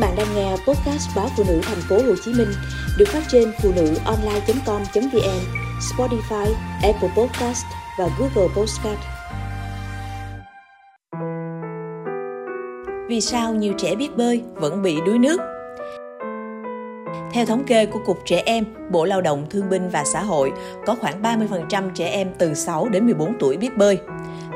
bạn đang nghe podcast báo Phụ nữ Thành phố Hồ Chí Minh được phát trên phụ nữ online.com.vn, Spotify, Apple Podcast và Google Podcast. Vì sao nhiều trẻ biết bơi vẫn bị đuối nước? Theo thống kê của Cục Trẻ em, Bộ Lao động, Thương binh và Xã hội, có khoảng 30% trẻ em từ 6 đến 14 tuổi biết bơi.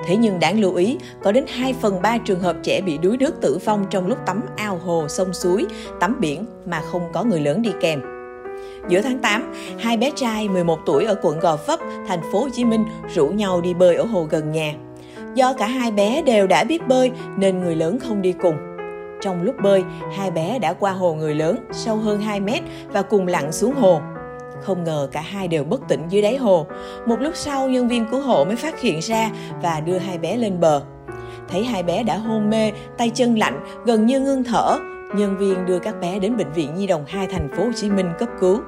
Thế nhưng đáng lưu ý, có đến 2/3 trường hợp trẻ bị đuối nước tử vong trong lúc tắm ao hồ, sông suối, tắm biển mà không có người lớn đi kèm. Giữa tháng 8, hai bé trai 11 tuổi ở quận Gò Vấp, thành phố Hồ Chí Minh rủ nhau đi bơi ở hồ gần nhà. Do cả hai bé đều đã biết bơi nên người lớn không đi cùng. Trong lúc bơi, hai bé đã qua hồ người lớn sâu hơn 2 mét và cùng lặn xuống hồ. Không ngờ cả hai đều bất tỉnh dưới đáy hồ. Một lúc sau, nhân viên cứu hộ mới phát hiện ra và đưa hai bé lên bờ. Thấy hai bé đã hôn mê, tay chân lạnh, gần như ngưng thở, nhân viên đưa các bé đến Bệnh viện Nhi đồng 2 thành phố Hồ Chí Minh cấp cứu.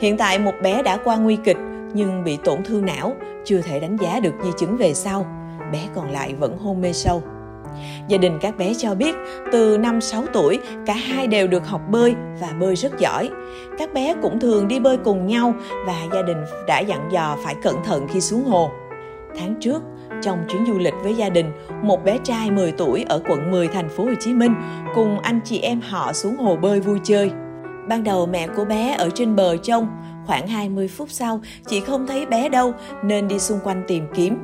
Hiện tại một bé đã qua nguy kịch nhưng bị tổn thương não, chưa thể đánh giá được di chứng về sau. Bé còn lại vẫn hôn mê sâu. Gia đình các bé cho biết, từ 5-6 tuổi, cả hai đều được học bơi và bơi rất giỏi. Các bé cũng thường đi bơi cùng nhau và gia đình đã dặn dò phải cẩn thận khi xuống hồ. Tháng trước, trong chuyến du lịch với gia đình, một bé trai 10 tuổi ở quận 10 thành phố Hồ Chí Minh cùng anh chị em họ xuống hồ bơi vui chơi. Ban đầu mẹ của bé ở trên bờ trông, khoảng 20 phút sau, chị không thấy bé đâu nên đi xung quanh tìm kiếm.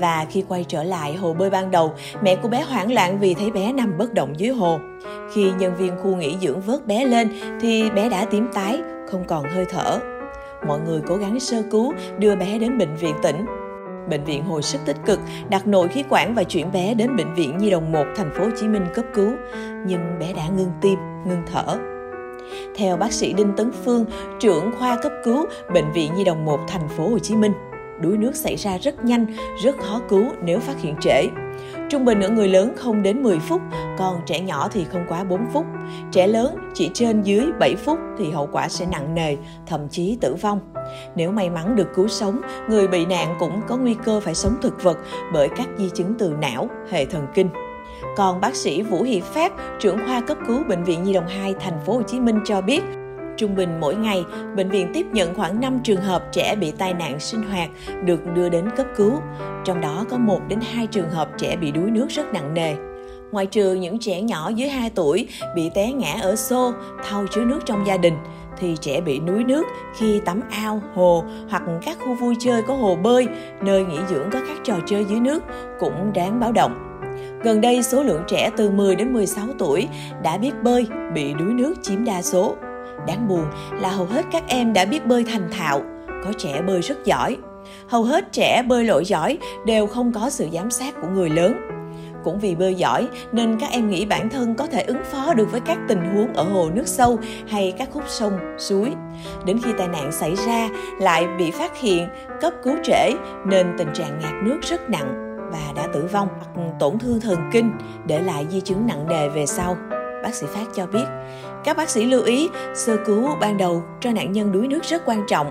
Và khi quay trở lại hồ bơi ban đầu, mẹ của bé hoảng loạn vì thấy bé nằm bất động dưới hồ. Khi nhân viên khu nghỉ dưỡng vớt bé lên thì bé đã tím tái, không còn hơi thở. Mọi người cố gắng sơ cứu, đưa bé đến bệnh viện tỉnh. Bệnh viện hồi sức tích cực đặt nội khí quản và chuyển bé đến Bệnh viện Nhi đồng 1 thành phố Hồ Chí Minh cấp cứu, nhưng bé đã ngưng tim, ngưng thở. Theo bác sĩ Đinh Tấn Phương, trưởng khoa cấp cứu Bệnh viện Nhi đồng 1 thành phố Hồ Chí Minh, đuối nước xảy ra rất nhanh, rất khó cứu nếu phát hiện trễ. Trung bình ở người lớn không đến 10 phút, còn trẻ nhỏ thì không quá 4 phút. Trẻ lớn chỉ trên dưới 7 phút thì hậu quả sẽ nặng nề, thậm chí tử vong. Nếu may mắn được cứu sống, người bị nạn cũng có nguy cơ phải sống thực vật bởi các di chứng từ não, hệ thần kinh. Còn bác sĩ Vũ Hiệp Phát, trưởng khoa cấp cứu Bệnh viện Nhi đồng 2 thành phố Hồ Chí Minh cho biết, trung bình mỗi ngày, bệnh viện tiếp nhận khoảng 5 trường hợp trẻ bị tai nạn sinh hoạt được đưa đến cấp cứu. Trong đó có 1 đến 2 trường hợp trẻ bị đuối nước rất nặng nề. Ngoại trừ những trẻ nhỏ dưới 2 tuổi bị té ngã ở xô, thau chứa nước trong gia đình, thì trẻ bị đuối nước khi tắm ao, hồ hoặc các khu vui chơi có hồ bơi, nơi nghỉ dưỡng có các trò chơi dưới nước cũng đáng báo động. Gần đây, số lượng trẻ từ 10 đến 16 tuổi đã biết bơi bị đuối nước chiếm đa số. Đáng buồn là hầu hết các em đã biết bơi thành thạo, có trẻ bơi rất giỏi. Hầu hết trẻ bơi lội giỏi đều không có sự giám sát của người lớn. Cũng vì bơi giỏi nên các em nghĩ bản thân có thể ứng phó được với các tình huống ở hồ nước sâu hay các khúc sông, suối. Đến khi tai nạn xảy ra lại bị phát hiện, cấp cứu trễ nên tình trạng ngạt nước rất nặng và đã tử vong hoặc tổn thương thần kinh, để lại di chứng nặng nề về sau. Bác sĩ Phát cho biết, các bác sĩ lưu ý sơ cứu ban đầu cho nạn nhân đuối nước rất quan trọng.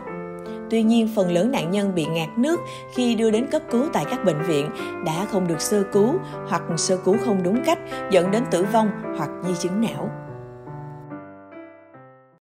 Tuy nhiên, phần lớn nạn nhân bị ngạt nước khi đưa đến cấp cứu tại các bệnh viện đã không được sơ cứu hoặc sơ cứu không đúng cách, dẫn đến tử vong hoặc di chứng não.